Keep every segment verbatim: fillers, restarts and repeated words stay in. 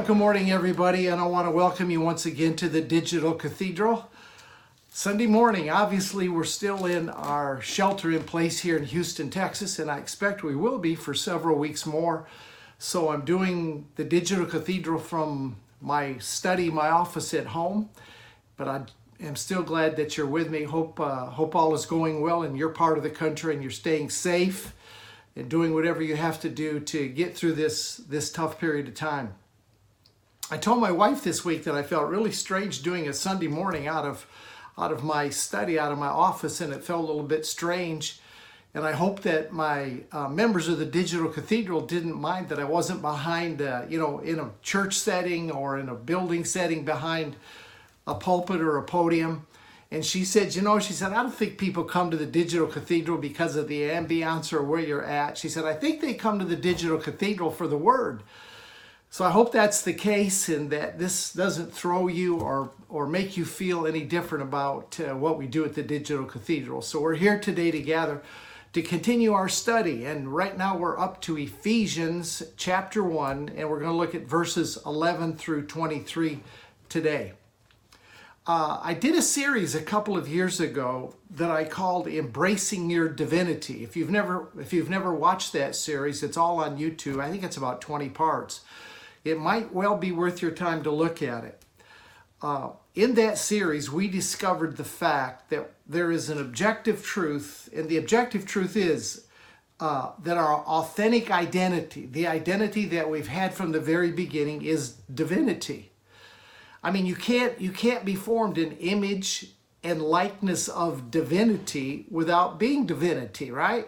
Well, good morning, everybody, and I want to welcome you once again to the Digital Cathedral. Sunday morning, obviously, we're still in our shelter in place here in Houston, Texas, and I expect we will be for several weeks more. So I'm doing the Digital Cathedral from my study, my office at home, but I am still glad that you're with me. Hope, uh, hope all is going well in your part of the country and you're staying safe and doing whatever you have to do to get through this, this tough period of time. I told my wife this week that I felt really strange doing a Sunday morning out of out of my study, out of my office, and it felt a little bit strange. And I hope that my uh, members of the Digital Cathedral didn't mind that I wasn't behind, uh, you know, in a church setting or in a building setting behind a pulpit or a podium. And she said, you know, she said, I don't think people come to the Digital Cathedral because of the ambiance or where you're at. She said, I think they come to the Digital Cathedral for the Word. So I hope that's the case and that this doesn't throw you or or make you feel any different about uh, what we do at the Digital Cathedral. So we're here today to gather to continue our study. And right now we're up to Ephesians chapter one, and we're going to look at verses eleven through twenty-three today. Uh, I did a series a couple of years ago that I called Embracing Your Divinity. If you've never, if you've never watched that series, it's all on YouTube. I think it's about twenty parts. It might well be worth your time to look at it. Uh, in that series, we discovered the fact that there is an objective truth, and the objective truth is uh, that our authentic identity, the identity that we've had from the very beginning, is divinity. I mean, you can't, you can't be formed in image and likeness of divinity without being divinity, right?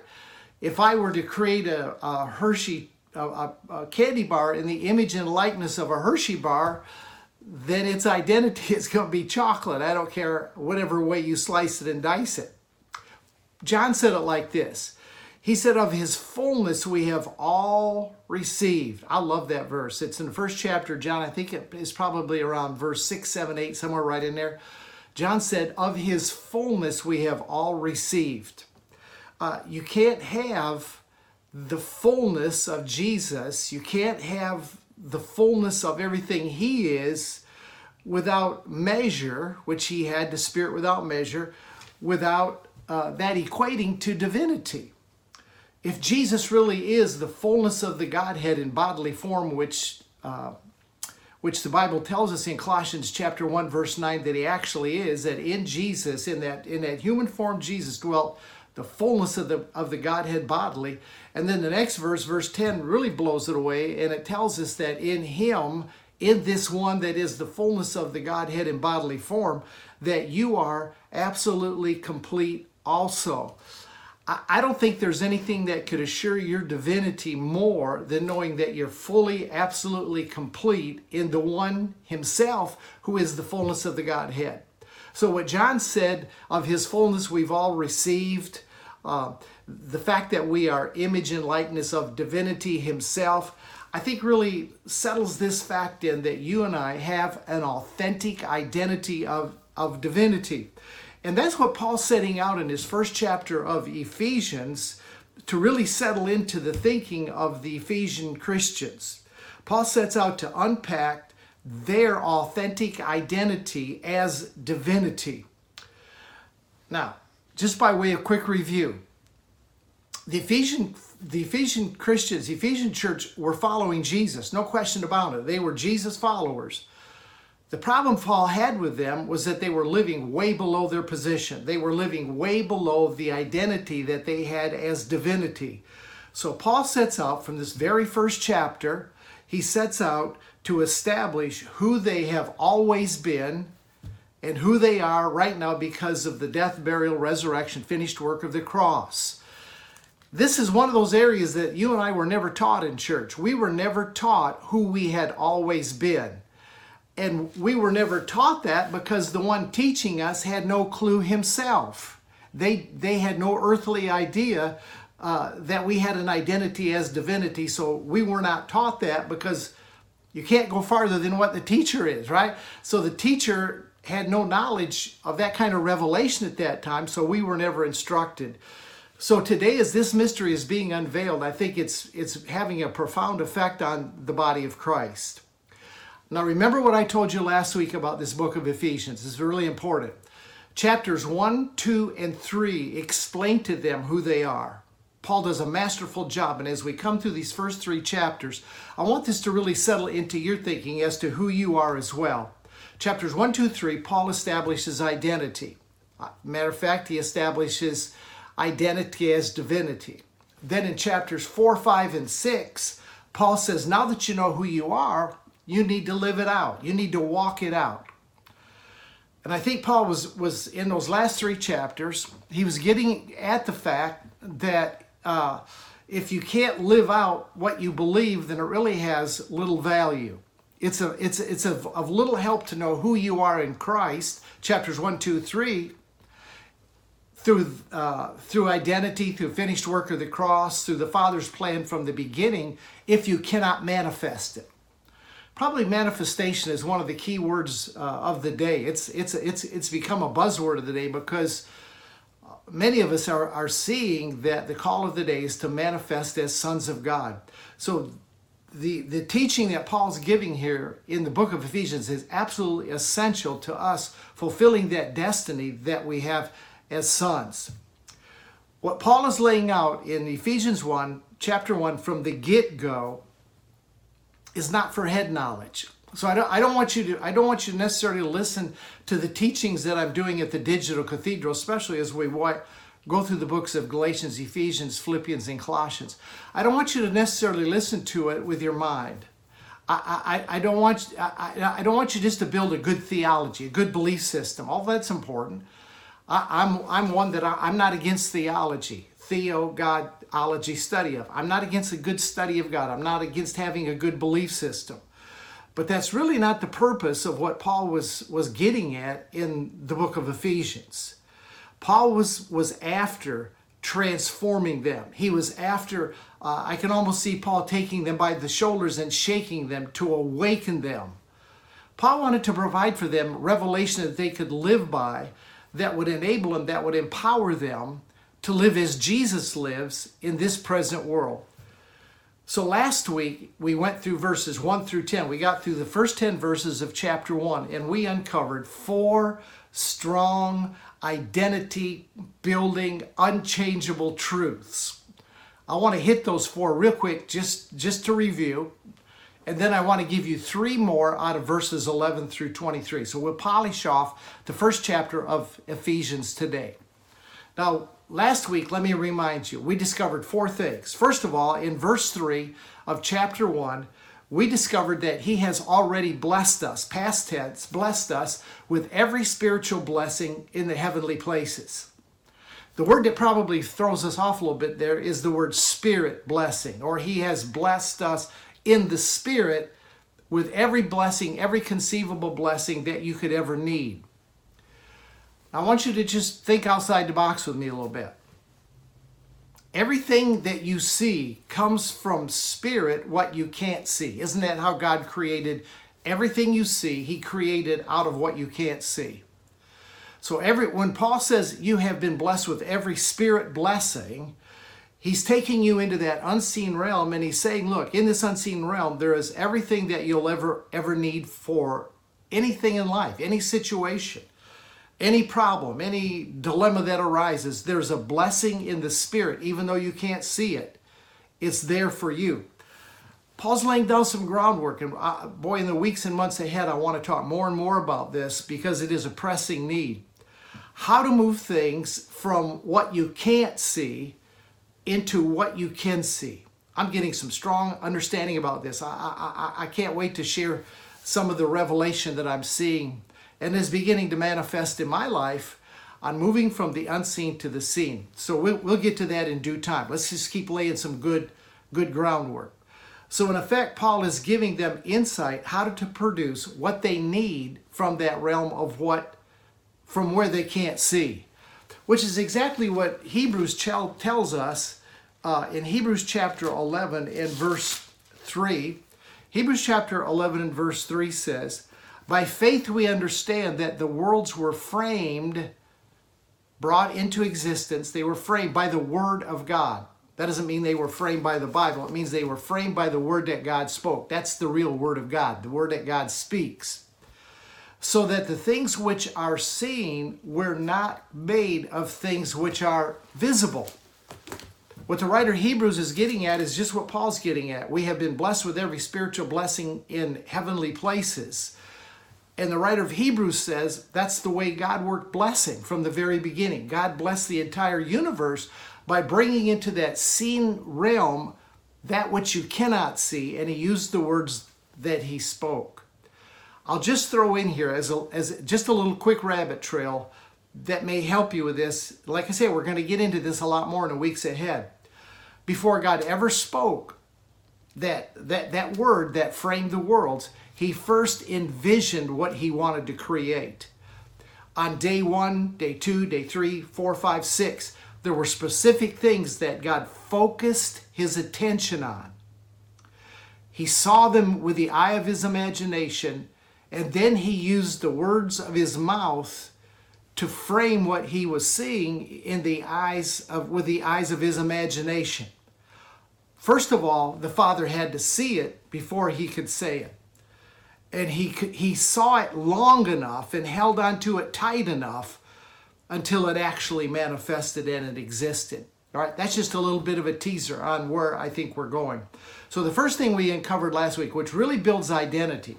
If I were to create a, a Hershey A, a candy bar in the image and likeness of a Hershey bar, then its identity is going to be chocolate. I don't care whatever way you slice it and dice it. John said it like this. He said, of his fullness we have all received. I love that verse. It's in the first chapter, John. I think it is probably around verse six, seven, eight, somewhere right in there. John said, of his fullness we have all received. Uh, you can't have the fullness of Jesus, you can't have the fullness of everything he is without measure, which he had, the Spirit without measure, without uh, that equating to divinity. If Jesus really is the fullness of the Godhead in bodily form, which uh, which the Bible tells us in Colossians chapter one, verse nine, that he actually is, that in Jesus, in that in that human form, Jesus dwelt the fullness of the of the Godhead bodily. And then the next verse, verse ten, really blows it away, and it tells us that in him, in this one that is the fullness of the Godhead in bodily form, that you are absolutely complete also. I, I don't think there's anything that could assure your divinity more than knowing that you're fully, absolutely complete in the one himself who is the fullness of the Godhead. So what John said, of his fullness we've all received, uh, the fact that we are image and likeness of divinity himself, I think really settles this fact in that you and I have an authentic identity of, of divinity. And that's what Paul's setting out in his first chapter of Ephesians to really settle into the thinking of the Ephesian Christians. Paul sets out to unpack their authentic identity as divinity. Now, just by way of quick review, the Ephesian, the Ephesian Christians, the Ephesian church were following Jesus, no question about it. They were Jesus followers. The problem Paul had with them was that they were living way below their position. They were living way below the identity that they had as divinity. So Paul sets out from this very first chapter, he sets out to establish who they have always been and who they are right now because of the death, burial, resurrection, finished work of the cross. This is one of those areas that you and I were never taught in church. We were never taught who we had always been. And we were never taught that because the one teaching us had no clue himself. They, they had no earthly idea uh, that we had an identity as divinity, so we were not taught that because you can't go farther than what the teacher is, right? So the teacher had no knowledge of that kind of revelation at that time, so we were never instructed. So today, as this mystery is being unveiled, I think it's it's having a profound effect on the body of Christ. Now remember what I told you last week about this book of Ephesians. This is really important. Chapters one, two, and three explain to them who they are. Paul does a masterful job, and as we come through these first three chapters, I want this to really settle into your thinking as to who you are as well. Chapters one, two, three, Paul establishes identity. Matter of fact, he establishes identity as divinity. Then in chapters four, five, and six, Paul says, now that you know who you are, you need to live it out. You need to walk it out. And I think Paul was, was in those last three chapters, he was getting at the fact that uh, if you can't live out what you believe, then it really has little value. It's, a, it's, it's of, of little help to know who you are in Christ, chapters one, two, three, through, uh, through identity, through finished work of the cross, through the Father's plan from the beginning, if you cannot manifest it. Probably manifestation is one of the key words uh, of the day. It's it's it's it's become a buzzword of the day because many of us are, are seeing that the call of the day is to manifest as sons of God. So the, the teaching that Paul's giving here in the book of Ephesians is absolutely essential to us fulfilling that destiny that we have as sons. What Paul is laying out in Ephesians one, chapter one, from the get-go, is not for head knowledge. So I don't, I don't want you to, I don't want you to necessarily listen to the teachings that I'm doing at the Digital Cathedral, especially as we walk, go through the books of Galatians, Ephesians, Philippians, and Colossians. I don't want you to necessarily listen to it with your mind. I, I, I don't want, I, I don't want you just to build a good theology, a good belief system. All that's important. I, I'm, I'm one that I, I'm not against theology. Theo, Godology, study of. I'm not against a good study of God. I'm not against having a good belief system. But that's really not the purpose of what Paul was, was getting at in the book of Ephesians. Paul was, was after transforming them. He was after, uh, I can almost see Paul taking them by the shoulders and shaking them to awaken them. Paul wanted to provide for them revelation that they could live by, that would enable them, that would empower them to live as Jesus lives in this present world. So last week, we went through verses one through ten. We got through the first ten verses of chapter one, and we uncovered four strong, identity-building, unchangeable truths. I want to hit those four real quick just, just to review, and then I want to give you three more out of verses eleven through twenty-three. So we'll polish off the first chapter of Ephesians today. Now, last week, let me remind you, we discovered four things. First of all, in verse three of chapter one, we discovered that he has already blessed us, past tense, blessed us with every spiritual blessing in the heavenly places. The word that probably throws us off a little bit there is the word spirit blessing, or he has blessed us in the spirit with every blessing, every conceivable blessing that you could ever need. I want you to just think outside the box with me a little bit. Everything that you see comes from spirit, what you can't see. Isn't that how God created everything you see? He created out of what you can't see. So every when Paul says you have been blessed with every spirit blessing, he's taking you into that unseen realm, and he's saying, look, in this unseen realm, there is everything that you'll ever, ever need for anything in life, any situation. Any problem, any dilemma that arises, there's a blessing in the spirit, even though you can't see it. It's there for you. Paul's laying down some groundwork, and uh, boy, in the weeks and months ahead, I want to talk more and more about this because it is a pressing need. How to move things from what you can't see into what you can see. I'm getting some strong understanding about this. I, I, I, I can't wait to share some of the revelation that I'm seeing and is beginning to manifest in my life on moving from the unseen to the seen. So we'll, we'll get to that in due time. Let's just keep laying some good, good groundwork. So in effect, Paul is giving them insight how to produce what they need from that realm of what, from where they can't see, which is exactly what Hebrews tells us uh, in Hebrews chapter eleven and verse three. Hebrews chapter eleven and verse three says, by faith we understand that the worlds were framed, brought into existence. They were framed by the word of God. That doesn't mean they were framed by the Bible. It means they were framed by the word that God spoke. That's the real word of God, the word that God speaks. So that the things which are seen were not made of things which are visible. What the writer of Hebrews is getting at is just what Paul's getting at. We have been blessed with every spiritual blessing in heavenly places. And the writer of Hebrews says that's the way God worked blessing from the very beginning. God blessed the entire universe by bringing into that seen realm that which you cannot see, and he used the words that he spoke. I'll just throw in here as, a, as just a little quick rabbit trail that may help you with this. Like I say, we're going to get into this a lot more in the weeks ahead. Before God ever spoke that, that, that word that framed the worlds, he first envisioned what he wanted to create. On day one, day two, day three, four, five, six, there were specific things that God focused his attention on. He saw them with the eye of his imagination, and then he used the words of his mouth to frame what he was seeing in the eyes of, with the eyes of his imagination. First of all, the Father had to see it before he could say it. And he, he saw it long enough and held onto it tight enough until it actually manifested and it existed. All right, that's just a little bit of a teaser on where I think we're going. So the first thing we uncovered last week, which really builds identity,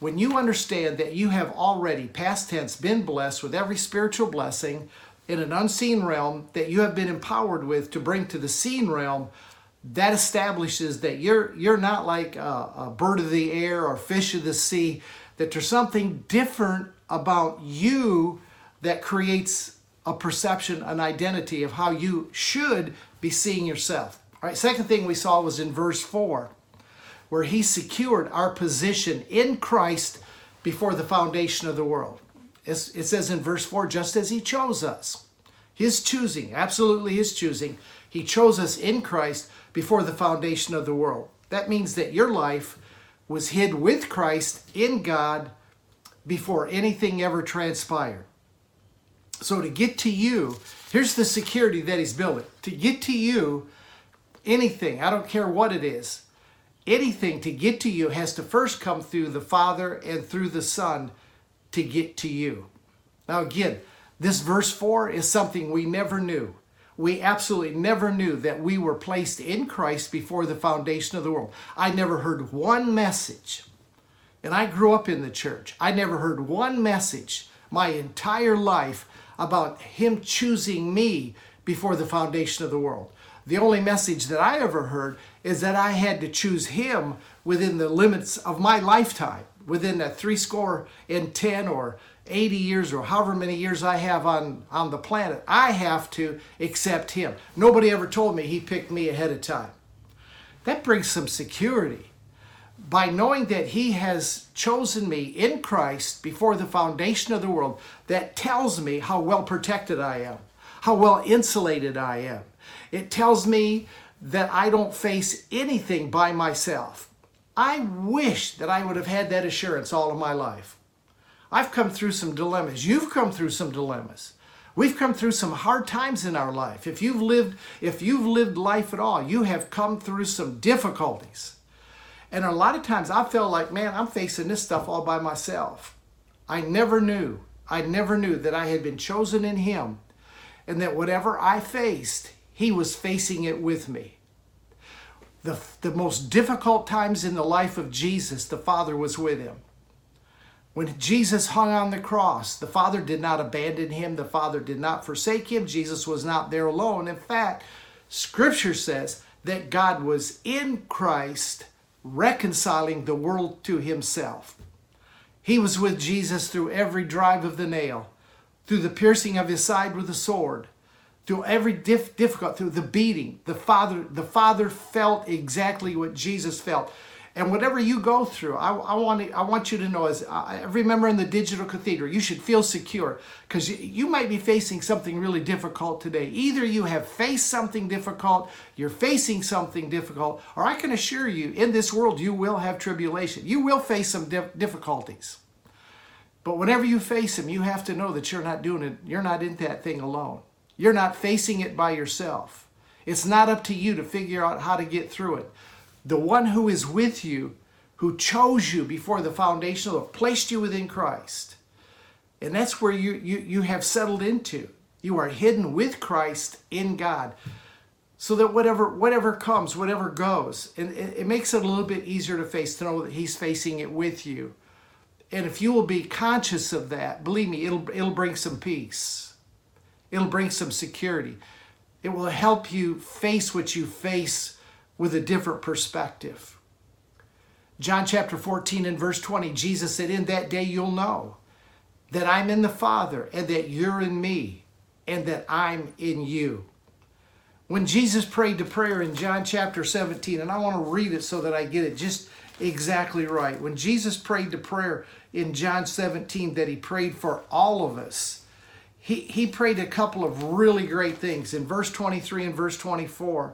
when you understand that you have already, past tense, been blessed with every spiritual blessing in an unseen realm that you have been empowered with to bring to the seen realm, that establishes that you're you're not like a, a bird of the air or fish of the sea, that there's something different about you that creates a perception, an identity of how you should be seeing yourself. All right, second thing we saw was in verse four, where he secured our position in Christ before the foundation of the world. It's, it says in verse four, just as he chose us, his choosing, absolutely his choosing, he chose us in Christ before the foundation of the world. That means that your life was hid with Christ in God before anything ever transpired. So to get to you, here's the security that he's building. To get to you, anything, I don't care what it is, anything to get to you has to first come through the Father and through the Son to get to you. Now again, this verse four is something we never knew. We absolutely never knew that we were placed in Christ before the foundation of the world. I never heard one message, and I grew up in the church. I never heard one message my entire life about him choosing me before the foundation of the world. The only message that I ever heard is that I had to choose him within the limits of my lifetime, within that three score and ten or eighty years or however many years I have on, on the planet. I have to accept him. Nobody ever told me he picked me ahead of time. That brings some security. By knowing that he has chosen me in Christ before the foundation of the world, that tells me how well protected I am, how well insulated I am. It tells me that I don't face anything by myself. I wish that I would have had that assurance all of my life. I've come through some dilemmas. You've come through some dilemmas. We've come through some hard times in our life. If you've lived, if you've lived life at all, you have come through some difficulties. And a lot of times I felt like, man, I'm facing this stuff all by myself. I never knew, I never knew that I had been chosen in him and that whatever I faced, he was facing it with me. The, the most difficult times in the life of Jesus, the Father was with him. When Jesus hung on the cross, the Father did not abandon him. The Father did not forsake him. Jesus was not there alone. In fact, Scripture says that God was in Christ reconciling the world to himself. He was with Jesus through every drive of the nail, through the piercing of his side with a sword, through every diff- difficult, through the beating. The Father, the Father felt exactly what Jesus felt. And whatever you go through, I, I want to, I want you to know, as I remember in the Digital Cathedral, you should feel secure because you, you might be facing something really difficult today. Either you have faced something difficult, you're facing something difficult, or I can assure you, in this world, you will have tribulation. You will face some dif- difficulties. But whenever you face them, you have to know that you're not doing it. You're not in that thing alone. You're not facing it by yourself. It's not up to you to figure out how to get through it. The one who is with you, who chose you before the foundation, who placed you within Christ. And that's where you, you, you have settled into. You are hidden with Christ in God. So that whatever whatever comes, whatever goes, and it, it makes it a little bit easier to face, to know that he's facing it with you. And if you will be conscious of that, believe me, it'll it'll bring some peace. It'll bring some security. It will help you face what you face with a different perspective. John chapter fourteen and verse twenty, Jesus said, "In that day you'll know that I'm in the Father, and that you're in me, and that I'm in you." When Jesus prayed the prayer in John chapter seventeen, and I want to read it so that I get it just exactly right. When Jesus prayed the prayer in John seventeen that he prayed for all of us, he, he prayed a couple of really great things. In verse twenty-three and verse twenty-four,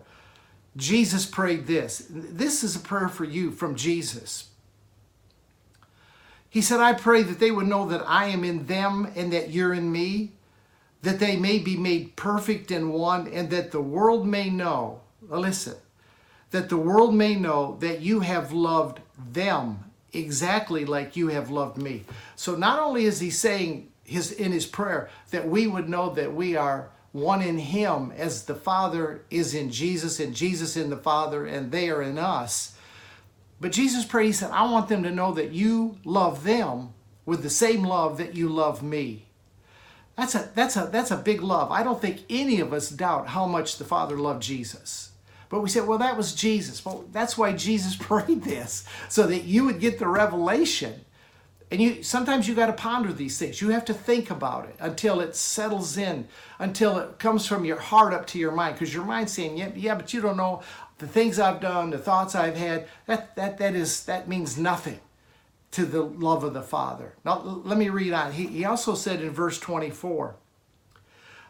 Jesus prayed this. This is a prayer for you from Jesus. He said, "I pray that they would know that I am in them and that you're in me, that they may be made perfect in one, and that the world may know," listen, "that the world may know that you have loved them exactly like you have loved me." So not only is he saying his in his prayer that we would know that we are one in him as the Father is in Jesus and Jesus in the Father and they are in us, but Jesus prayed, he said, "I want them to know that you love them with the same love that you love me." That's a, that's a, that's a big love. I don't think any of us doubt how much the Father loved Jesus. But we said, well, that was Jesus. Well, that's why Jesus prayed this, so that you would get the revelation. And you sometimes you got to ponder these things. You have to think about it until it settles in, until it comes from your heart up to your mind. Because your mind's saying, yeah, yeah, but you don't know the things I've done, the thoughts I've had. That, that, that, is, that means nothing to the love of the Father. Now, let me read on. He, he also said in verse twenty-four,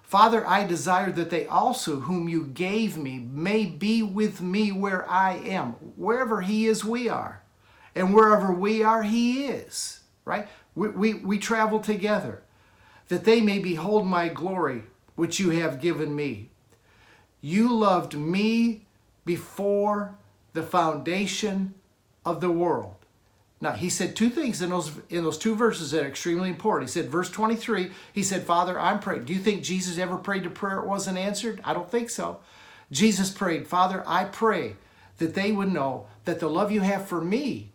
"Father, I desire that they also whom you gave me may be with me where I am." Wherever he is, we are. And wherever we are, he is. Right? We, we, we travel together. "That they may behold my glory, which you have given me. You loved me before the foundation of the world." Now, he said two things in those in those two verses that are extremely important. He said, verse twenty-three, he said, "Father, I'm praying." Do you think Jesus ever prayed a prayer it wasn't answered? I don't think so. Jesus prayed, "Father, I pray that they would know that the love you have for me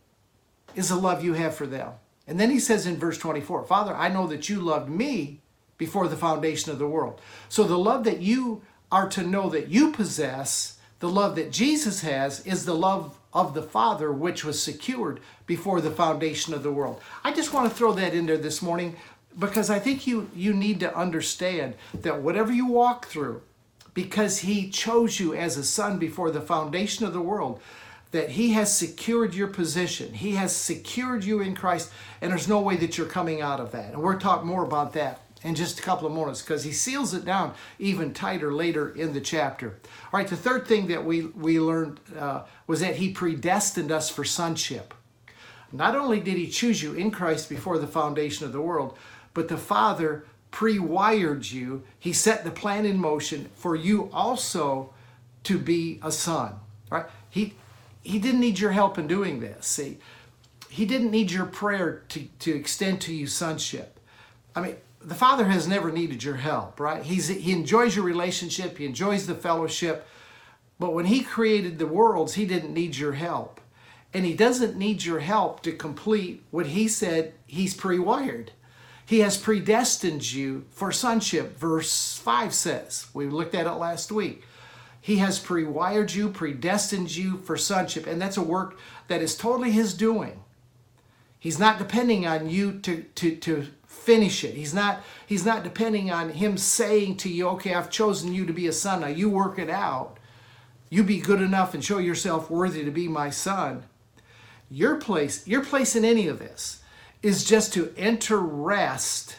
is the love you have for them." And then he says in verse twenty-four, "Father, I know that you loved me before the foundation of the world." So the love that you are to know that you possess, the love that Jesus has, is the love of the Father, which was secured before the foundation of the world. I just want to throw that in there this morning, because I think you, you need to understand that whatever you walk through, because he chose you as a son before the foundation of the world, that he has secured your position. He has secured you in Christ, and there's no way that you're coming out of that. And we'll talk more about that in just a couple of moments, because he seals it down even tighter later in the chapter. All right, the third thing that we, we learned uh, was that he predestined us for sonship. Not only did he choose you in Christ before the foundation of the world, but the Father pre-wired you. He set the plan in motion for you also to be a son. All right? He, he didn't need your help in doing this. See, he didn't need your prayer to, to extend to you sonship. I mean, the Father has never needed your help, right? He's, he enjoys your relationship. He enjoys the fellowship. But when he created the worlds, he didn't need your help. And he doesn't need your help to complete what he said he's pre-wired. He has predestined you for sonship, verse five says. We looked at it last week. He has pre-wired you, predestined you for sonship. And that's a work that is totally his doing. He's not depending on you to, to, to finish it. He's not, he's not depending on him saying to you, okay, I've chosen you to be a son. Now you work it out. You be good enough and show yourself worthy to be my son. Your place, your place in any of this is just to enter rest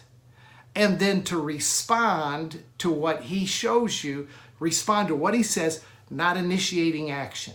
and then to respond to what he shows you, respond to what he says, not initiating action.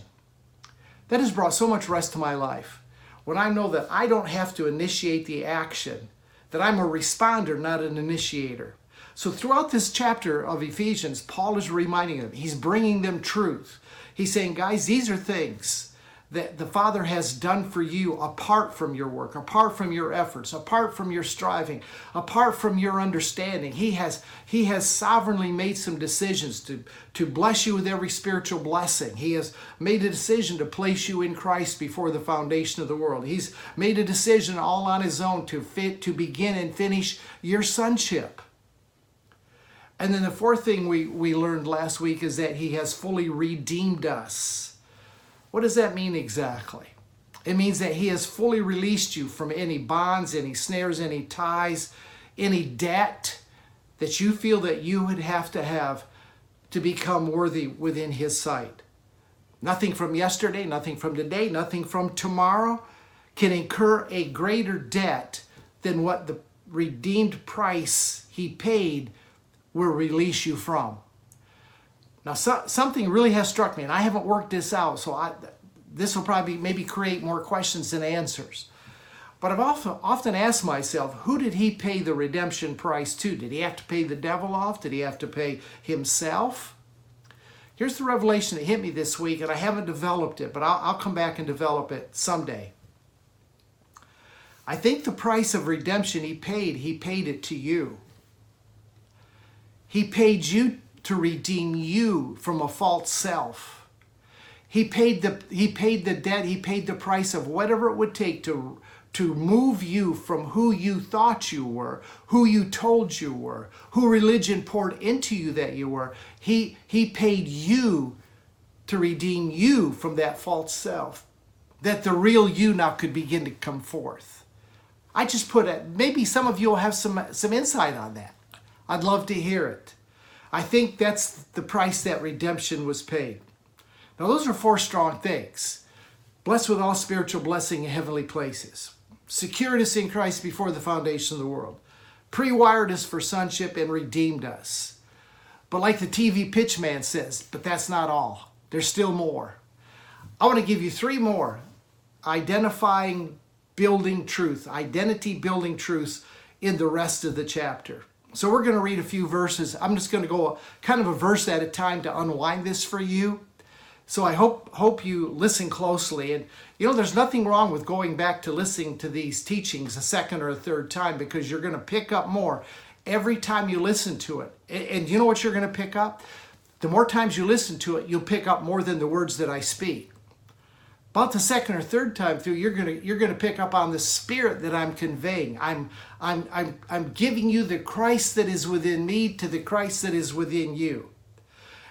That has brought so much rest to my life. When I know that I don't have to initiate the action, that I'm a responder, not an initiator. So throughout this chapter of Ephesians, Paul is reminding them. He's bringing them truth. He's saying, guys, these are things that the Father has done for you apart from your work, apart from your efforts, apart from your striving, apart from your understanding. He has, he has sovereignly made some decisions to, to bless you with every spiritual blessing. He has made a decision to place you in Christ before the foundation of the world. He's made a decision all on his own to fit, to begin and finish your sonship. And then the fourth thing we, we learned last week is that he has fully redeemed us. What does that mean exactly? It means that he has fully released you from any bonds, any snares, any ties, any debt that you feel that you would have to have to become worthy within his sight. Nothing from yesterday, nothing from today, nothing from tomorrow can incur a greater debt than what the redeemed price he paid will release you from. Now, so, something really has struck me, and I haven't worked this out, so I, this will probably maybe create more questions than answers. But I've often, often asked myself, who did he pay the redemption price to? Did he have to pay the devil off? Did he have to pay himself? Here's the revelation that hit me this week, and I haven't developed it, but I'll, I'll come back and develop it someday. I think the price of redemption he paid, he paid it to you. He paid you to redeem you from a false self. He paid the he paid the debt, he paid the price of whatever it would take to, to move you from who you thought you were, who you told you were, who religion poured into you that you were. He, he paid you to redeem you from that false self, that the real you now could begin to come forth. I just put it, maybe some of you will have some, some insight on that. I'd love to hear it. I think that's the price that redemption was paid. Now, those are four strong things. Blessed with all spiritual blessing in heavenly places. Secured us in Christ before the foundation of the world. Pre-wired us for sonship and redeemed us. But like the T V pitchman says, but that's not all. There's still more. I want to give you three more identifying, building truth, identity building truths in the rest of the chapter. So we're going to read a few verses. I'm just going to go kind of a verse at a time to unwind this for you. So I hope hope you listen closely. And you know, there's nothing wrong with going back to listening to these teachings a second or a third time, because you're going to pick up more every time you listen to it. And, and you know what you're going to pick up? The more times you listen to it, you'll pick up more than the words that I speak. About the second or third time through, you're gonna you're gonna pick up on the spirit that I'm conveying. I'm I'm I'm I'm giving you the Christ that is within me to the Christ that is within you.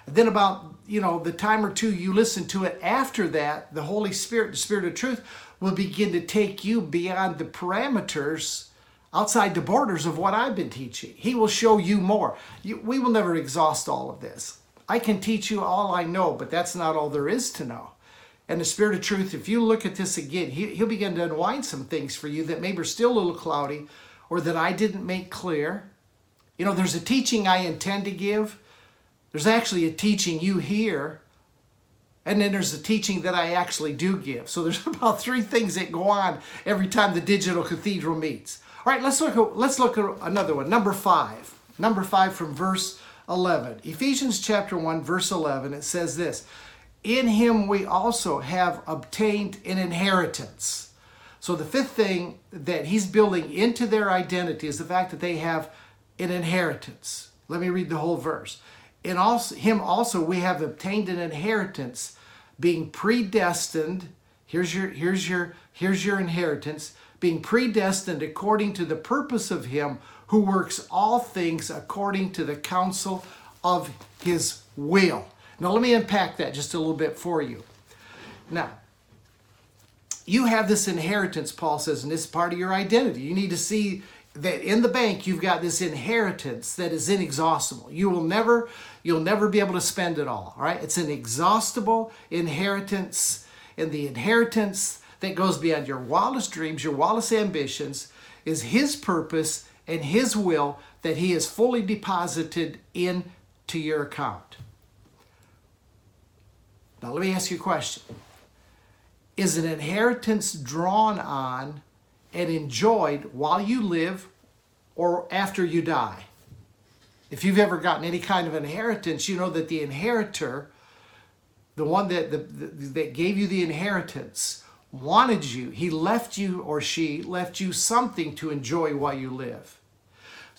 And then about you know the time or two you listen to it after that, the Holy Spirit, the Spirit of Truth, will begin to take you beyond the parameters, outside the borders of what I've been teaching. He will show you more. You, we will never exhaust all of this. I can teach you all I know, but that's not all there is to know. And the Spirit of Truth, if you look at this again, he, he'll begin to unwind some things for you that maybe are still a little cloudy or that I didn't make clear. You know, there's a teaching I intend to give. There's actually a teaching you hear. And then there's a teaching that I actually do give. So there's about three things that go on every time the Digital Cathedral meets. All right, let's look at, let's look at another one, number five. Number five from verse eleven. Ephesians chapter one, verse eleven, it says this. In him we also have obtained an inheritance. So the fifth thing that he's building into their identity is the fact that they have an inheritance. Let me read the whole verse. In also, him also we have obtained an inheritance, being predestined. Here's your, here's your, here's your inheritance. Being predestined according to the purpose of him who works all things according to the counsel of his will. Now, let me unpack that just a little bit for you. Now, you have this inheritance, Paul says, and it's part of your identity. You need to see that in the bank, you've got this inheritance that is inexhaustible. You will never, you'll never be able to spend it all, all right? It's an exhaustible inheritance, and the inheritance that goes beyond your wildest dreams, your wildest ambitions, is his purpose and his will that he has fully deposited into your account. Now, let me ask you a question. Is an inheritance drawn on and enjoyed while you live or after you die? If you've ever gotten any kind of inheritance, you know that the inheritor, the one that, the, the, that gave you the inheritance, wanted you. He left you, or she left you, something to enjoy while you live.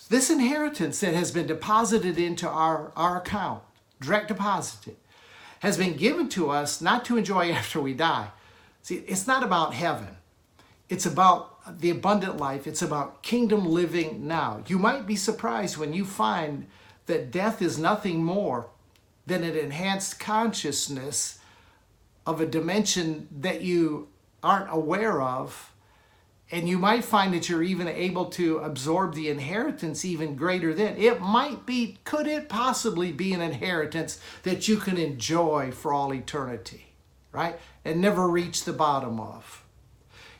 This inheritance that has been deposited into our, our account, direct deposited, has been given to us not to enjoy after we die. See, it's not about heaven. It's about the abundant life. It's about kingdom living now. You might be surprised when you find that death is nothing more than an enhanced consciousness of a dimension that you aren't aware of. And you might find that you're even able to absorb the inheritance even greater than. It might be, could it possibly be an inheritance that you can enjoy for all eternity, right? And never reach the bottom of.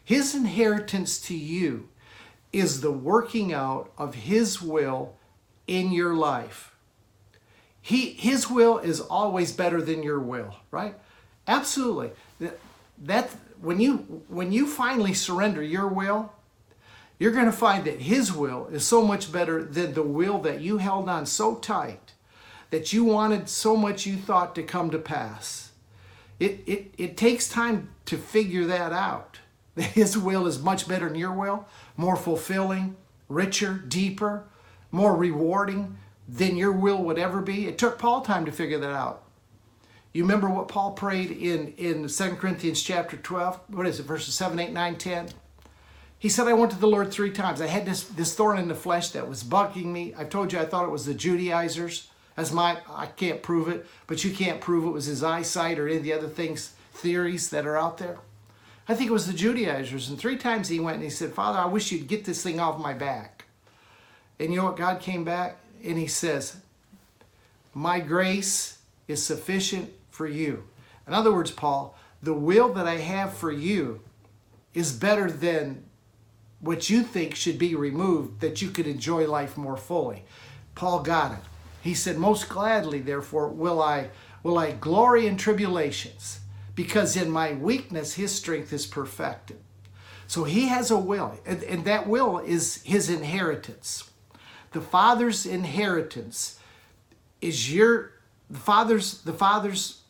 His inheritance to you is the working out of His will in your life. He, His will is always better than your will, right? Absolutely. That, that When you when you finally surrender your will, you're going to find that His will is so much better than the will that you held on so tight, that you wanted so much you thought to come to pass. It it it takes time to figure that out. His will is much better than your will, more fulfilling, richer, deeper, more rewarding than your will would ever be. It took Paul time to figure that out. You remember what Paul prayed in, in Second Corinthians chapter twelve? What is it, verses seven, eight, nine, ten? He said, I went to the Lord three times. I had this, this thorn in the flesh that was bugging me. I told you I thought it was the Judaizers. That's my, I can't prove it, but you can't prove it was his eyesight or any of the other things, theories that are out there. I think it was the Judaizers. And three times he went and he said, Father, I wish you'd get this thing off my back. And you know what? God came back and He says, my grace is sufficient for you. In other words, Paul, the will that I have for you is better than what you think should be removed, that you could enjoy life more fully. Paul got it. He said, most gladly, therefore, will I, will I glory in tribulations, because in my weakness, His strength is perfected. So He has a will, and, and that will is His inheritance. The Father's inheritance is your, the Father's, the Father's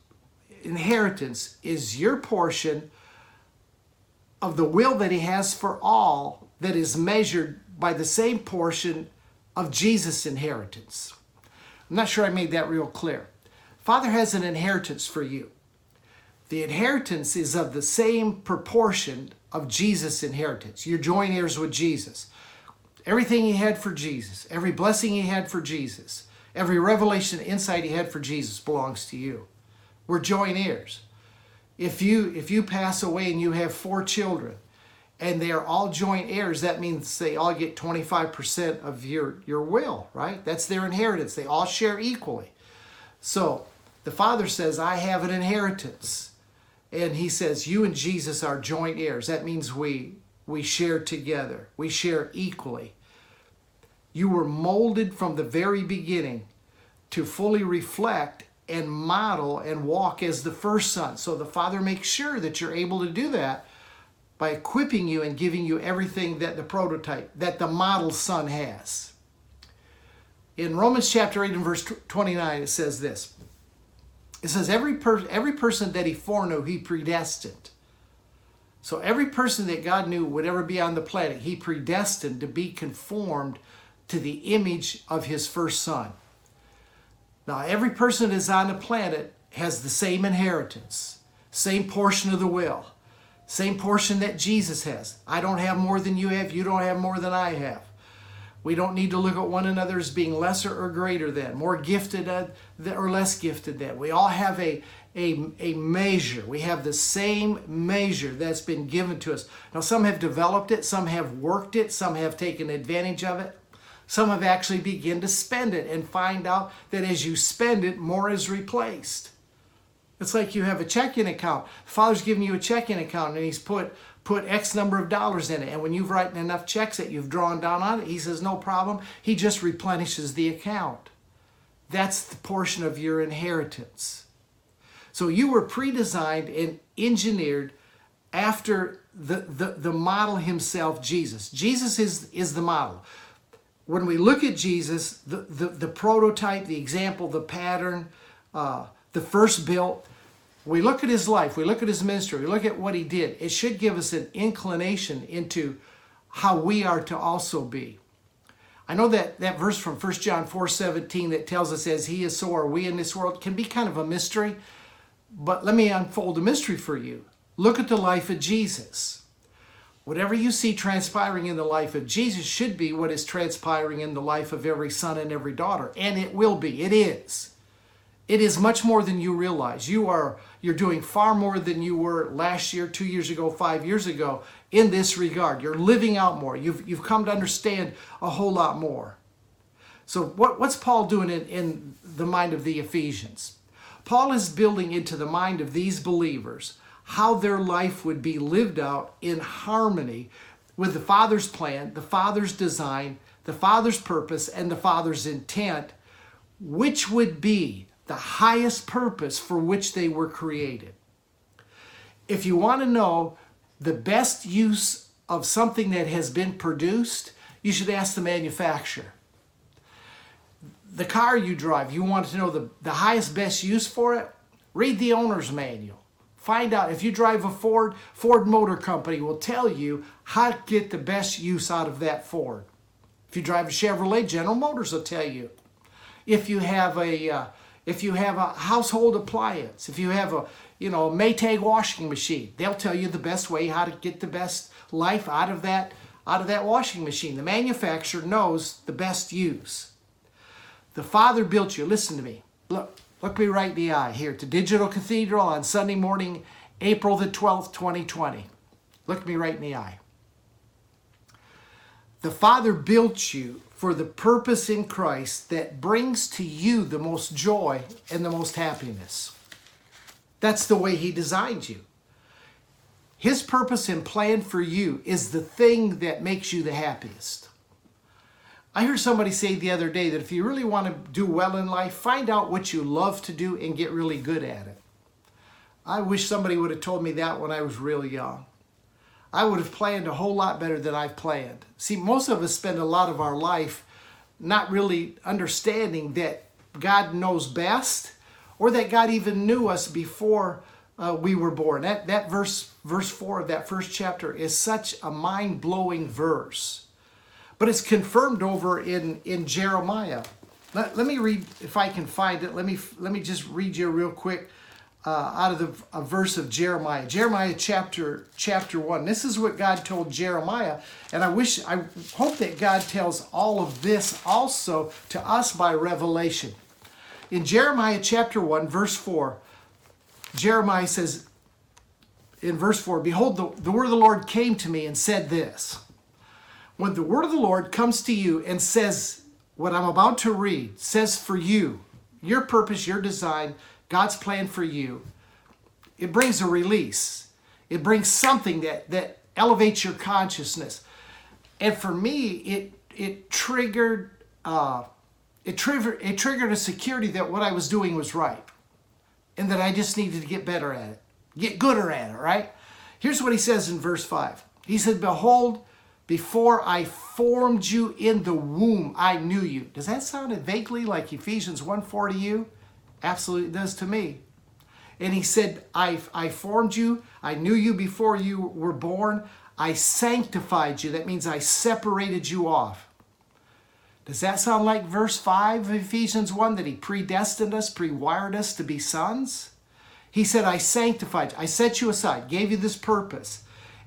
inheritance is your portion of the will that He has for all, that is measured by the same portion of Jesus' inheritance. I'm not sure I made that real clear. Father has an inheritance for you. The inheritance is of the same proportion of Jesus' inheritance. You're joint heirs with Jesus. Everything He had for Jesus, every blessing He had for Jesus, every revelation and insight He had for Jesus belongs to you. We're joint heirs. If you, if you pass away and you have four children and they are all joint heirs, that means they all get twenty-five percent of your, your will, right? That's their inheritance. They all share equally. So the Father says, I have an inheritance. And He says, you and Jesus are joint heirs. That means we, we share together. We share equally. You were molded from the very beginning to fully reflect and model and walk as the first son. So the Father makes sure that you're able to do that by equipping you and giving you everything that the prototype, that the model son has. In Romans chapter eight and verse twenty-nine, it says this. It says, every, per- every person that He foreknew, He predestined. So every person that God knew would ever be on the planet, He predestined to be conformed to the image of His first son. Now, every person that's on the planet has the same inheritance, same portion of the will, same portion that Jesus has. I don't have more than you have. You don't have more than I have. We don't need to look at one another as being lesser or greater than, more gifted or less gifted than. We all have a, a, a measure. We have the same measure that's been given to us. Now, some have developed it. Some have worked it. Some have taken advantage of it. Some have actually begun to spend it and find out that as you spend it, more is replaced. It's like you have a checking account. The Father's giving you a checking account and He's put, put X number of dollars in it. And when you've written enough checks that you've drawn down on it, He says, no problem. He just replenishes the account. That's the portion of your inheritance. So you were pre-designed and engineered after the, the, the model Himself, Jesus. Jesus is, is the model. when we look at Jesus, the, the, the prototype, the example, the pattern, uh, the first built, we look at his life, we look at his ministry, we look at what he did. It should give us an inclination into how we are to also be. I know that that verse from First John four seventeen that tells us as he is so are we in this world can be kind of a mystery, but let me unfold a mystery for you. Look at the life of Jesus. Whatever you see transpiring in the life of Jesus should be what is transpiring in the life of every son and every daughter, and it will be. It is. It is much more than you realize. You are, you're doing far more than you were last year, two years ago, five years ago in this regard. You're living out more. You've, you've come to understand a whole lot more. So what, what's Paul doing in, in the mind of the Ephesians? Paul is building into the mind of these believers how their life would be lived out in harmony with the Father's plan, the Father's design, the Father's purpose, and the Father's intent, which would be the highest purpose for which they were created. If you want to know the best use of something that has been produced, you should ask the manufacturer. The car you drive, you want to know the, the highest, best use for it? Read the owner's manual. Find out. If you drive a Ford, Ford Motor Company will tell you how to get the best use out of that Ford. If you drive a Chevrolet, General Motors will tell you. If you have a... Uh, If you have a household appliance, if you have a, you know, a Maytag washing machine, they'll tell you the best way how to get the best life out of that, out of that washing machine. The manufacturer knows the best use. The Father built you. Listen to me. Look, look me right in the eye here to Digital Cathedral on Sunday morning, April the twelfth, twenty twenty. Look me right in the eye. The Father built you for the purpose in Christ that brings to you the most joy and the most happiness. That's the way he designed you. His purpose and plan for you is the thing that makes you the happiest. I heard somebody say the other day that if you really want to do well in life, find out what you love to do and get really good at it. I wish somebody would have told me that when I was real young. I would have planned a whole lot better than I've planned. See, most of us spend a lot of our life not really understanding that God knows best or that God even knew us before uh, we were born. That, that verse, verse four of that first chapter is such a mind-blowing verse. But it's confirmed over in, in Jeremiah. Let, let me read, if I can find it, let me, let me just read you real quick. Uh, out of the, a verse of Jeremiah, Jeremiah chapter chapter one. This is what God told Jeremiah, and I wish, I hope that God tells all of this also to us by revelation. In Jeremiah chapter one, verse four, Jeremiah says, in verse four, "Behold, the, the word of the Lord came to me and said this." When the word of the Lord comes to you and says what I'm about to read, says for you, your purpose, your design, God's plan for you, it brings a release. It brings something that, that elevates your consciousness. And for me, it it triggered uh, it triggered it triggered a security that what I was doing was right, and that I just needed to get better at it, get gooder at it. Right? Here's what he says in verse five. He said, "Behold, before I formed you in the womb, I knew you." Does that sound vaguely like Ephesians one four to you? Absolutely does to me. And he said, I, I formed you. I knew you before you were born. I sanctified you. That means I separated you off. Does that sound like verse five of Ephesians one, that he predestined us, pre-wired us to be sons? He said, I sanctified you. I set you aside, gave you this purpose,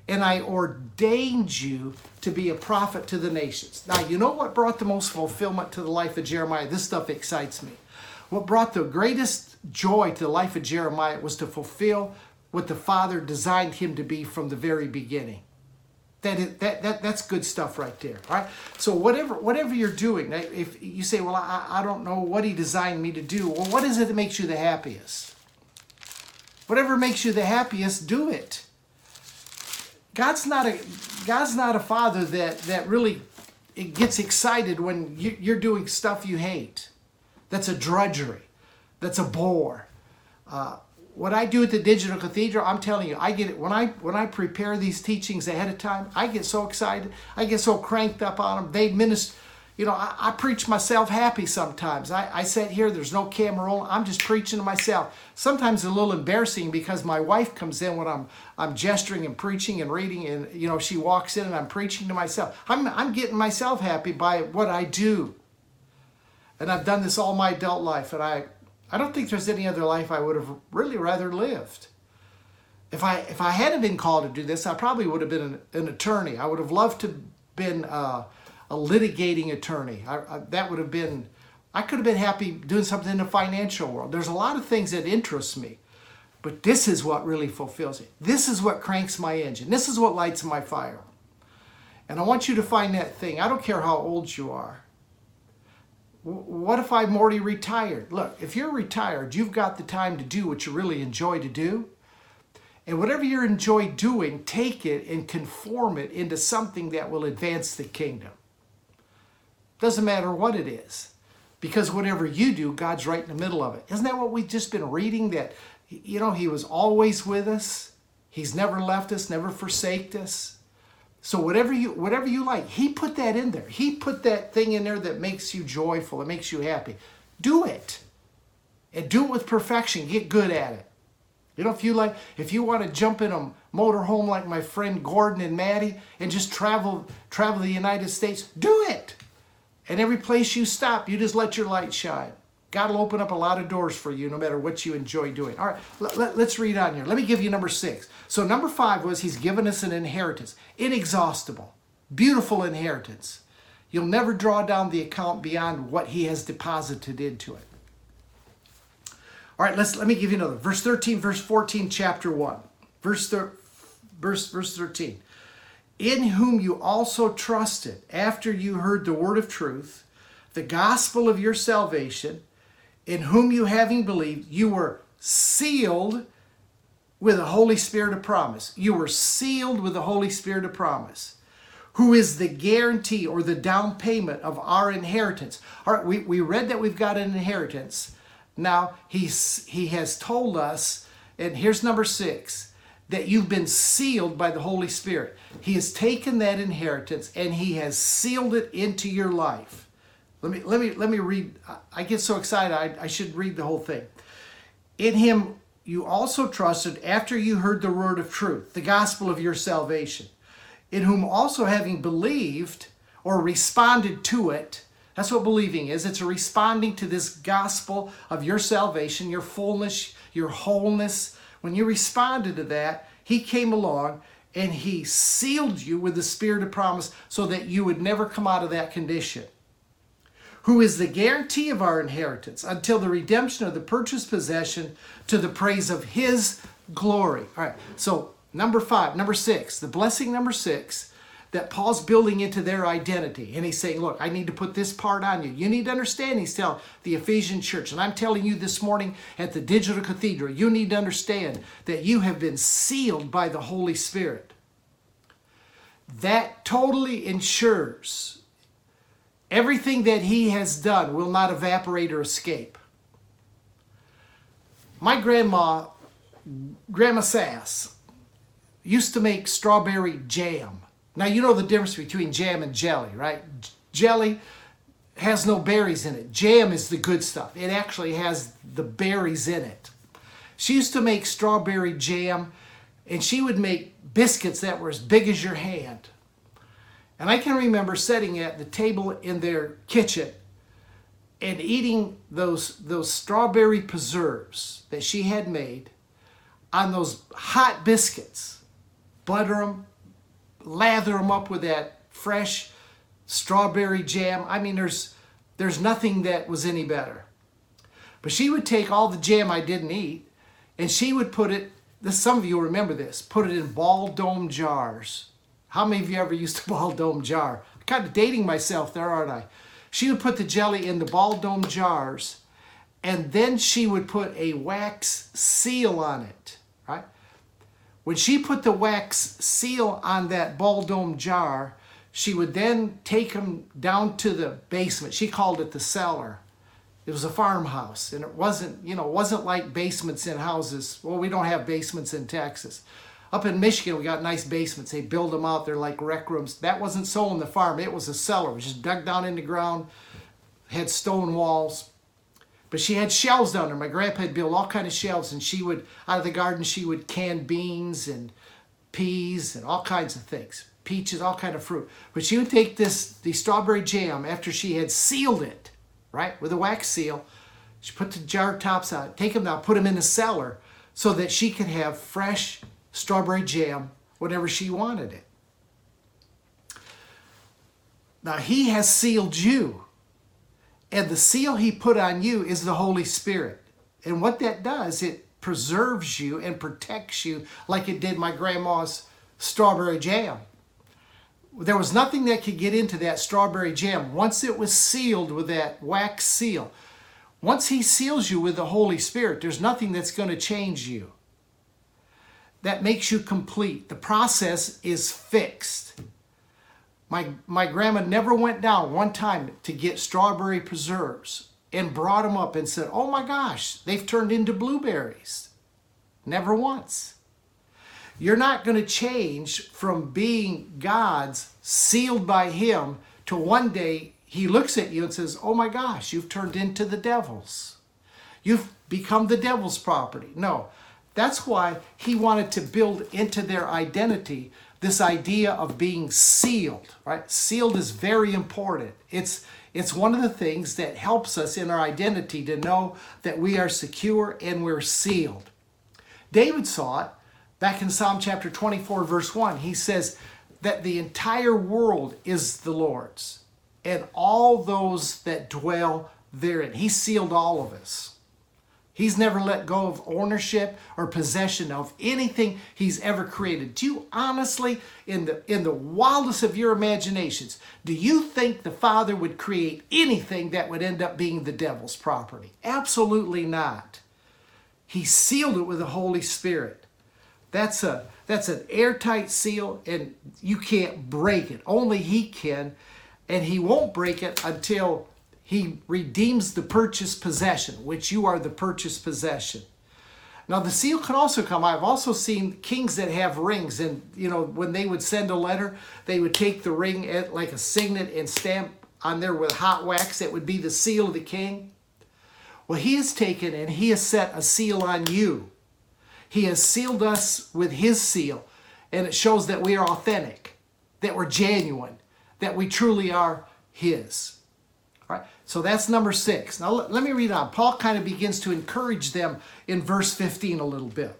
and I ordained you to be a prophet to the nations. Now, you know what brought the most fulfillment to the life of Jeremiah? This stuff excites me. What brought the greatest joy to the life of Jeremiah was to fulfill what the Father designed him to be from the very beginning. That is, that, that that's good stuff right there. All right. So whatever whatever you're doing, if you say, well, I, I don't know what he designed me to do. Well, what is it that makes you the happiest? Whatever makes you the happiest, do it. God's not a God's not a father that that really it gets excited when you, you're doing stuff you hate. That's a drudgery. That's a bore. Uh, what I do at the Digital Cathedral, I'm telling you, I get it. When I when I prepare these teachings ahead of time, I get so excited. I get so cranked up on them. They minister. You know, I, I preach myself happy sometimes. I, I sit here, there's no camera on. I'm just preaching to myself. Sometimes it's a little embarrassing because my wife comes in when I'm I'm gesturing and preaching and reading, and you know, she walks in and I'm preaching to myself. I'm I'm getting myself happy by what I do. And I've done this all my adult life, and I I don't think there's any other life I would have really rather lived. If I if I hadn't been called to do this, I probably would have been an, an attorney. I would have loved to been uh, a litigating attorney. I, I, that would have been, I could have been happy doing something in the financial world. There's a lot of things that interest me, but this is what really fulfills me. This is what cranks my engine. This is what lights my fire. And I want you to find that thing. I don't care how old you are. W- what if I'm already retired? Look, if you're retired, you've got the time to do what you really enjoy to do. And whatever you enjoy doing, take it and conform it into something that will advance the kingdom. Doesn't matter what it is, because whatever you do, God's right in the middle of it. Isn't that what we've just been reading? That, you know, He was always with us. He's never left us, never forsaked us. So whatever you, whatever you like, He put that in there. He put that thing in there that makes you joyful, that makes you happy. Do it. And do it with perfection. Get good at it. You know, if you like, if you want to jump in a motorhome like my friend Gordon and Maddie and just travel, travel the United States, do it. And every place you stop, you just let your light shine. God will open up a lot of doors for you, no matter what you enjoy doing. All right, let, let, let's read on here. Let me give you number six. So number five was He's given us an inheritance, inexhaustible, beautiful inheritance. You'll never draw down the account beyond what He has deposited into it. All right, let's, let me give you another. Verse thirteen, verse fourteen, chapter one. Verse, thir- verse, verse thirteen. In whom you also trusted, after you heard the word of truth, the gospel of your salvation, in whom you having believed, you were sealed with the Holy Spirit of promise. You were sealed with the Holy Spirit of promise, who is the guarantee or the down payment of our inheritance. All right, we, we read that we've got an inheritance. Now, he's, he has told us, and here's number six, that you've been sealed by the Holy Spirit. He has taken that inheritance, and He has sealed it into your life. Let me, let me, let me read. I get so excited, I, I should read the whole thing. In Him you also trusted after you heard the word of truth, the gospel of your salvation, in whom also having believed or responded to it. That's what believing is. It's responding to this gospel of your salvation, your fullness, your wholeness. When you responded to that, He came along and He sealed you with the Spirit of promise so that you would never come out of that condition. Who is the guarantee of our inheritance until the redemption of the purchased possession to the praise of His glory. All right, so number five, number six, the blessing number six, that Paul's building into their identity. And he's saying, look, I need to put this part on you. You need to understand, he's telling the Ephesian church. And I'm telling you this morning at the Digital Cathedral, you need to understand that you have been sealed by the Holy Spirit. That totally ensures everything that He has done will not evaporate or escape. My grandma, Grandma Sass, used to make strawberry jam. Now, you know the difference between jam and jelly, right? Jelly has no berries in it. Jam is the good stuff. It actually has the berries in it. She used to make strawberry jam, and she would make biscuits that were as big as your hand. And I can remember sitting at the table in their kitchen and eating those, those strawberry preserves that she had made on those hot biscuits, butter them, lather them up with that fresh strawberry jam. I mean, there's there's nothing that was any better. But she would take all the jam I didn't eat, and she would put it, this, some of you remember this, put it in ball dome jars. How many of you ever used a ball dome jar? I'm kind of dating myself there, aren't I? She would put the jelly in the ball dome jars, and then she would put a wax seal on it, right? When she put the wax seal on that ball dome jar, she would then take them down to the basement. She called it the cellar. It was a farmhouse, and it wasn't, you know, it wasn't like basements in houses. Well, we don't have basements in Texas. Up in Michigan, we got nice basements. They build them out. They're like rec rooms. That wasn't so on the farm. It was a cellar. It was just dug down in the ground, had stone walls. But she had shelves down there. My grandpa had built all kind of shelves, and she would, out of the garden, she would can beans and peas and all kinds of things. Peaches, all kind of fruit. But she would take this, the strawberry jam, after she had sealed it, right, with a wax seal. She put the jar tops out, take them out, put them in the cellar so that she could have fresh strawberry jam whenever she wanted it. Now, he has sealed you. And the seal he put on you is the Holy Spirit. And what that does, it preserves you and protects you like it did my grandma's strawberry jam. There was nothing that could get into that strawberry jam once it was sealed with that wax seal. Once he seals you with the Holy Spirit, there's nothing that's going to change you. That makes you complete. The process is fixed. My, my grandma never went down one time to get strawberry preserves and brought them up and said, oh my gosh, they've turned into blueberries. Never once. You're not going to change from being God's, sealed by him, to one day he looks at you and says, oh my gosh, you've turned into the devil's. You've become the devil's property. No, that's why he wanted to build into their identity this idea of being sealed, right? Sealed is very important. It's, it's one of the things that helps us in our identity to know that we are secure and we're sealed. David saw it back in Psalm chapter twenty-four, verse one. He says that the entire world is the Lord's and all those that dwell therein. He sealed all of us. He's never let go of ownership or possession of anything he's ever created. Do you honestly, in the in the wildest of your imaginations, do you think the Father would create anything that would end up being the devil's property? Absolutely not. He sealed it with the Holy Spirit. That's a that's an airtight seal, and you can't break it. Only he can, and he won't break it until he redeems the purchased possession, which you are the purchased possession. Now, the seal can also come. I've also seen kings that have rings, and you know, when they would send a letter, they would take the ring at, like a signet, and stamp on there with hot wax. That would be the seal of the king. Well, he has taken and he has set a seal on you. He has sealed us with his seal, and it shows that we are authentic, that we're genuine, that we truly are his. Right. So that's number six. Now let me read on. Paul kind of begins to encourage them in verse fifteen a little bit.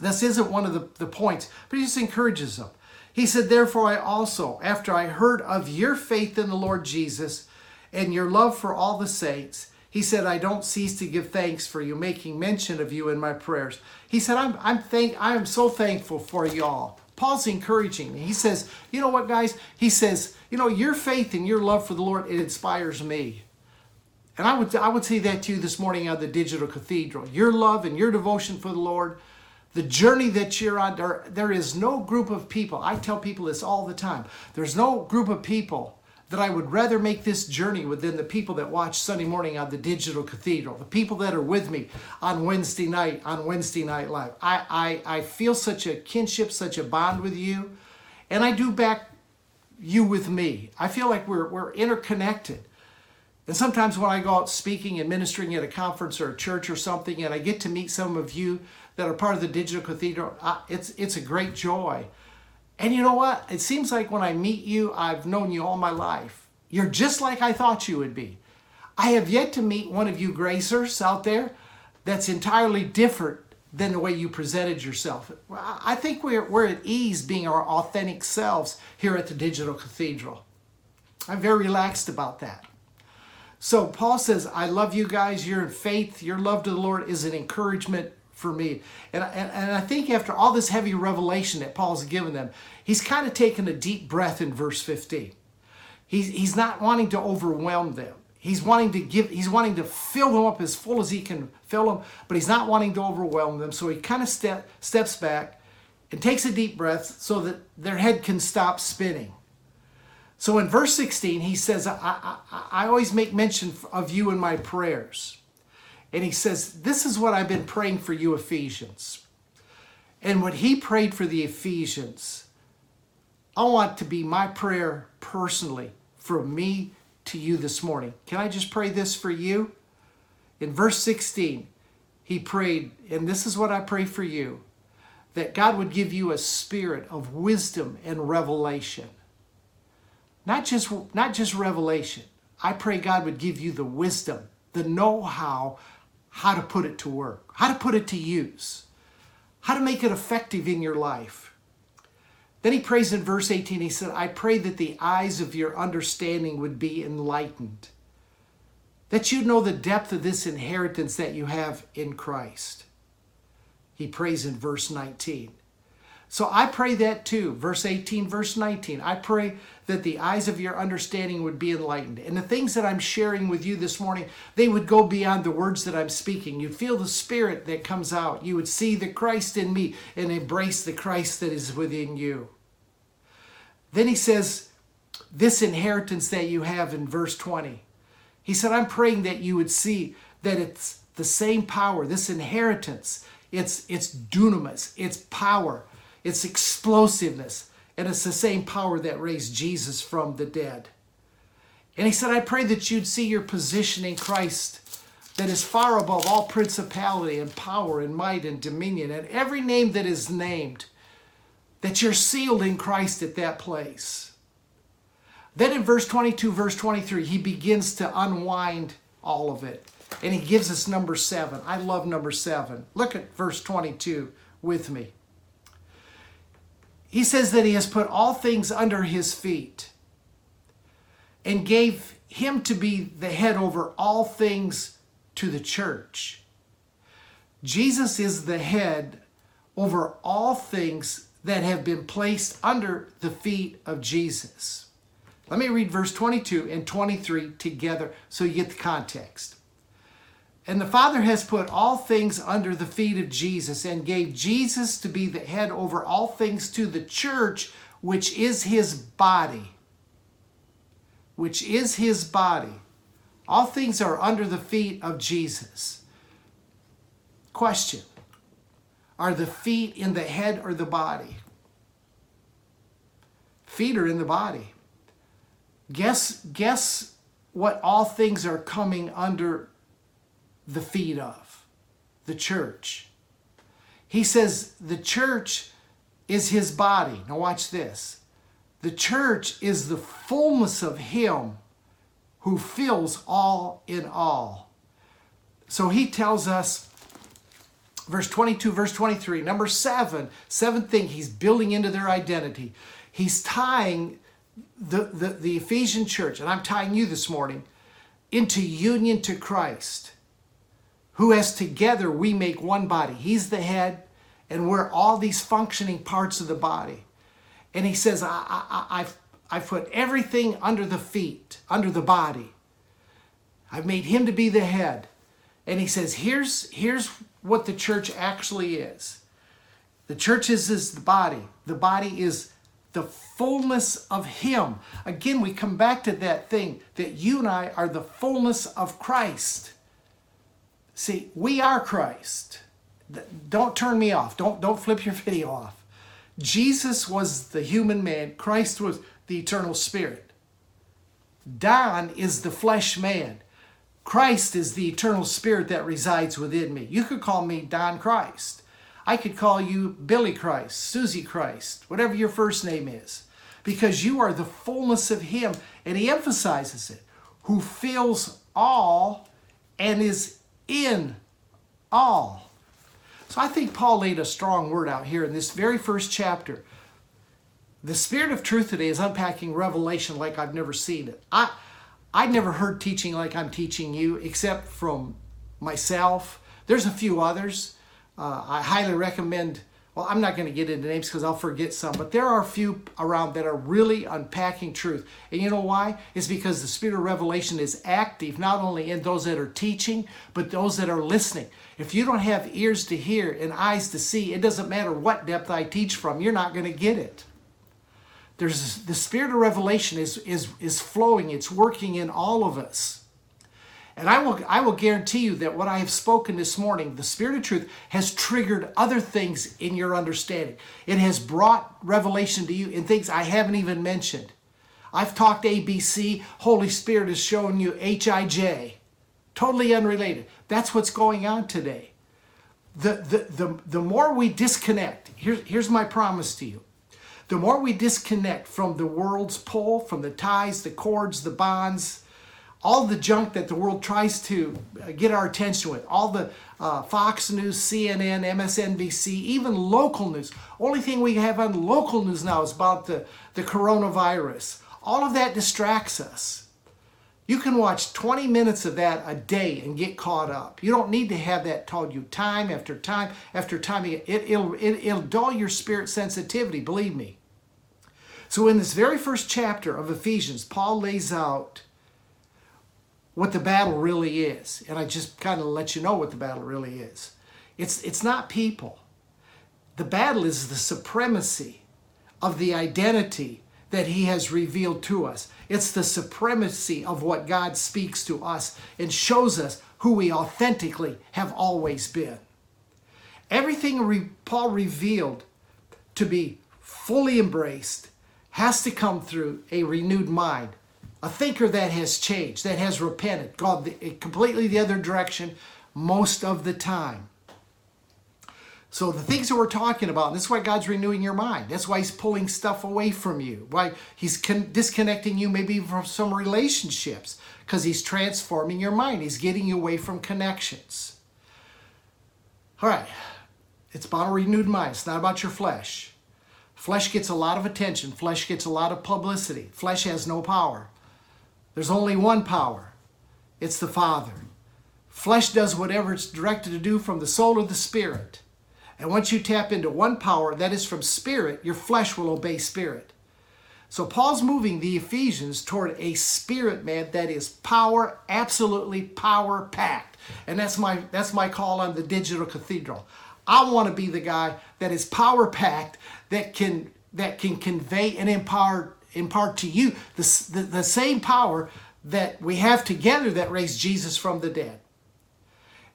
This isn't one of the, the points, but he just encourages them. He said, therefore I also, after I heard of your faith in the Lord Jesus and your love for all the saints, he said, I don't cease to give thanks for you, making mention of you in my prayers. He said, I'm, I'm thank, I am so thankful for you all. Paul's encouraging me. He says, you know what, guys? He says, you know, your faith and your love for the Lord, it inspires me. And I would I would say that to you this morning out of the Digital Cathedral. Your love and your devotion for the Lord, the journey that you're on, there, there is no group of people. I tell people this all the time. There's no group of people that I would rather make this journey with than the people that watch Sunday morning on the Digital Cathedral, the people that are with me on Wednesday night, on Wednesday Night Live. I, I, I feel such a kinship, such a bond with you, and I do back you with me. I feel like we're, we're interconnected. And sometimes when I go out speaking and ministering at a conference or a church or something, and I get to meet some of you that are part of the Digital Cathedral, I, it's, it's a great joy. And you know what? It seems like when I meet you, I've known you all my life. You're just like I thought you would be. I have yet to meet one of you gracers out there that's entirely different than the way you presented yourself. I think we're, we're at ease being our authentic selves here at the Digital Cathedral. I'm very relaxed about that. So Paul says, I love you guys. Your faith, your love to the Lord is an encouragement for me. And, and, and I think after all this heavy revelation that Paul's given them, he's kind of taken a deep breath in verse fifteen. He's, he's not wanting to overwhelm them. He's wanting to give, he's wanting to fill them up as full as he can fill them, but he's not wanting to overwhelm them. So he kind of step, steps back and takes a deep breath so that their head can stop spinning. So in verse sixteen, he says, I, I, I always make mention of you in my prayers. And he says, this is what I've been praying for you, Ephesians. And what he prayed for the Ephesians, I want to be my prayer personally from me to you this morning. Can I just pray this for you? In verse sixteen, he prayed, and this is what I pray for you, that God would give you a spirit of wisdom and revelation. Not just, not just revelation. I pray God would give you the wisdom, the know-how, how to put it to work, how to put it to use, how to make it effective in your life. Then he prays in verse eighteen, he said, I pray that the eyes of your understanding would be enlightened, that you know the depth of this inheritance that you have in Christ. He prays in verse nineteen. So I pray that too, verse eighteen, verse nineteen. I pray that the eyes of your understanding would be enlightened. And the things that I'm sharing with you this morning, they would go beyond the words that I'm speaking. You'd feel the spirit that comes out. You would see the Christ in me and embrace the Christ that is within you. Then he says, this inheritance that you have in verse twenty. He said, I'm praying that you would see that it's the same power, this inheritance. It's, it's dunamis, it's power. It's explosiveness, and it's the same power that raised Jesus from the dead. And he said, I pray that you'd see your position in Christ that is far above all principality and power and might and dominion and every name that is named, that you're sealed in Christ at that place. Then in verse twenty-two, verse twenty-three, he begins to unwind all of it, and he gives us number seven. I love number seven. Look at verse twenty-two with me. He says that he has put all things under his feet and gave him to be the head over all things to the church. Jesus is the head over all things that have been placed under the feet of Jesus. Let me read verse twenty-two and twenty-three together so you get the context. And the Father has put all things under the feet of Jesus and gave Jesus to be the head over all things to the church, which is his body. Which is his body. All things are under the feet of Jesus. Question. Are the feet in the head or the body? Feet are in the body. Guess, guess what all things are coming under the feet of the church. He says the church is his body. Now watch this. The church is the fullness of him who fills all in all. So he tells us, verse twenty-two, verse twenty-three, number seven, seventh thing he's building into their identity. He's tying the, the, the Ephesian church, and I'm tying you this morning, into union to Christ, who as together we make one body. He's the head, and we're all these functioning parts of the body. And he says, I, I, I've, I've put everything under the feet, under the body. I've made him to be the head. And he says, here's, here's what the church actually is. The church is, is the body. The body is the fullness of him. Again, we come back to that thing that you and I are the fullness of Christ. See, we are Christ. Don't turn me off. Don't, don't flip your video off. Jesus was the human man. Christ was the eternal spirit. Don is the flesh man. Christ is the eternal spirit that resides within me. You could call me Don Christ. I could call you Billy Christ, Susie Christ, whatever your first name is, because you are the fullness of him. And he emphasizes it, who fills all and is in all. So I think Paul laid a strong word out here in this very first chapter. The Spirit of Truth today is unpacking revelation like I've never seen it. I, I never heard teaching like I'm teaching you, except from myself. There's a few others. Uh, I highly recommend, well, I'm not going to get into names because I'll forget some, but there are a few around that are really unpacking truth. And you know why? It's because the Spirit of revelation is active, not only in those that are teaching, but those that are listening. If you don't have ears to hear and eyes to see, it doesn't matter what depth I teach from, you're not going to get it. There's the Spirit of revelation is, is, is flowing. It's working in all of us. And I will, I will guarantee you that what I have spoken this morning, the Spirit of Truth, has triggered other things in your understanding. It has brought revelation to you in things I haven't even mentioned. I've talked A B C. Holy Spirit has shown you H I J. Totally unrelated. That's what's going on today. The, the, the, the more we disconnect, here, here's my promise to you. The more we disconnect from the world's pull, from the ties, the cords, the bonds, all the junk that the world tries to get our attention with, all the uh, Fox News, C N N, M S N B C, even local news. Only thing we have on local news now is about the, the coronavirus. All of that distracts us. You can watch twenty minutes of that a day and get caught up. You don't need to have that told you time after time after time. It, it'll, it, it'll dull your spirit sensitivity, believe me. So in this very first chapter of Ephesians, Paul lays out what the battle really is. And I just kind of let you know what the battle really is. It's, it's not people. The battle is the supremacy of the identity that he has revealed to us. It's the supremacy of what God speaks to us and shows us who we authentically have always been. Everything re- Paul revealed to be fully embraced has to come through a renewed mind, a thinker that has changed, that has repented, gone the, completely the other direction most of the time. So the things that we're talking about, that's why God's renewing your mind. That's why he's pulling stuff away from you. Why he's con- disconnecting you maybe from some relationships, because he's transforming your mind. He's getting you away from connections. All right. It's about a renewed mind. It's not about your flesh. Flesh gets a lot of attention. Flesh gets a lot of publicity. Flesh has no power. There's only one power. It's the Father. Flesh does whatever it's directed to do from the soul of the Spirit. And once you tap into one power, that is from Spirit, your flesh will obey Spirit. So Paul's moving the Ephesians toward a spirit man that is power, absolutely power-packed. And that's my, that's my call on the Digital Cathedral. I want to be the guy that is power-packed, that can, that can convey and empower, impart to you the, the, the same power that we have together that raised Jesus from the dead.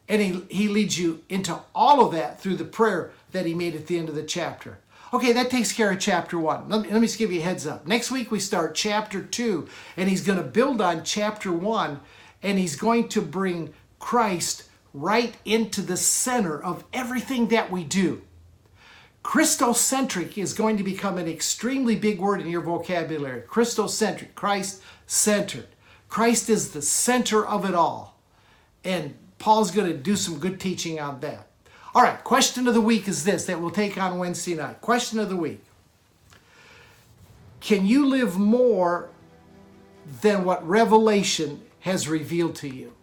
And he, he leads you into all of that through the prayer that he made at the end of the chapter. Okay, that takes care of chapter one. Let me, let me just give you a heads up. Next week we start chapter two, and he's going to build on chapter one, and he's going to bring Christ right into the center of everything that we do. Christocentric is going to become an extremely big word in your vocabulary. Christocentric, Christ-centered. Christ is the center of it all. And Paul's going to do some good teaching on that. All right, question of the week is this that we'll take on Wednesday night. Question of the week. Can you live more than what Revelation has revealed to you?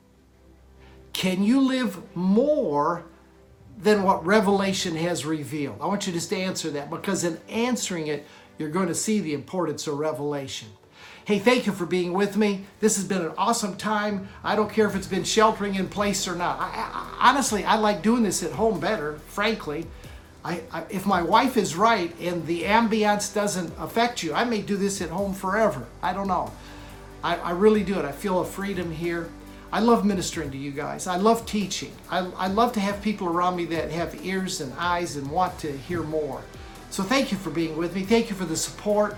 Can you live more than what Revelation has revealed? I want you just to answer that, because in answering it, you're going to see the importance of Revelation. Hey, thank you for being with me. This has been an awesome time. I don't care if it's been sheltering in place or not. I, I, honestly, I like doing this at home better, frankly. I, I, if my wife is right and the ambiance doesn't affect you, I may do this at home forever. I don't know. I, I really do it. I feel a freedom here. I love ministering to you guys. I love teaching. I, I love to have people around me that have ears and eyes and want to hear more. So thank you for being with me. Thank you for the support.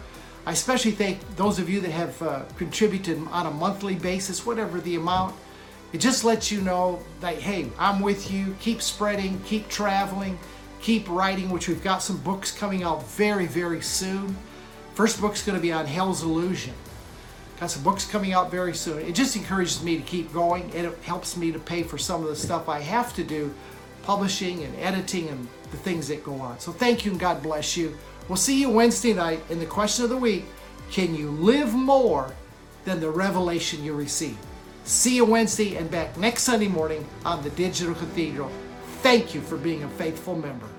I especially thank those of you that have uh, contributed on a monthly basis, whatever the amount. It just lets you know that, hey, I'm with you. Keep spreading, keep traveling, keep writing, which we've got some books coming out very, very soon. First book's going to be on Hell's Illusion. Got some books coming out very soon. It just encourages me to keep going, and it helps me to pay for some of the stuff I have to do, publishing and editing and the things that go on. So thank you, and God bless you. We'll see you Wednesday night in the question of the week. Can you live more than the revelation you receive? See you Wednesday and back next Sunday morning on the Digital Cathedral. Thank you for being a faithful member.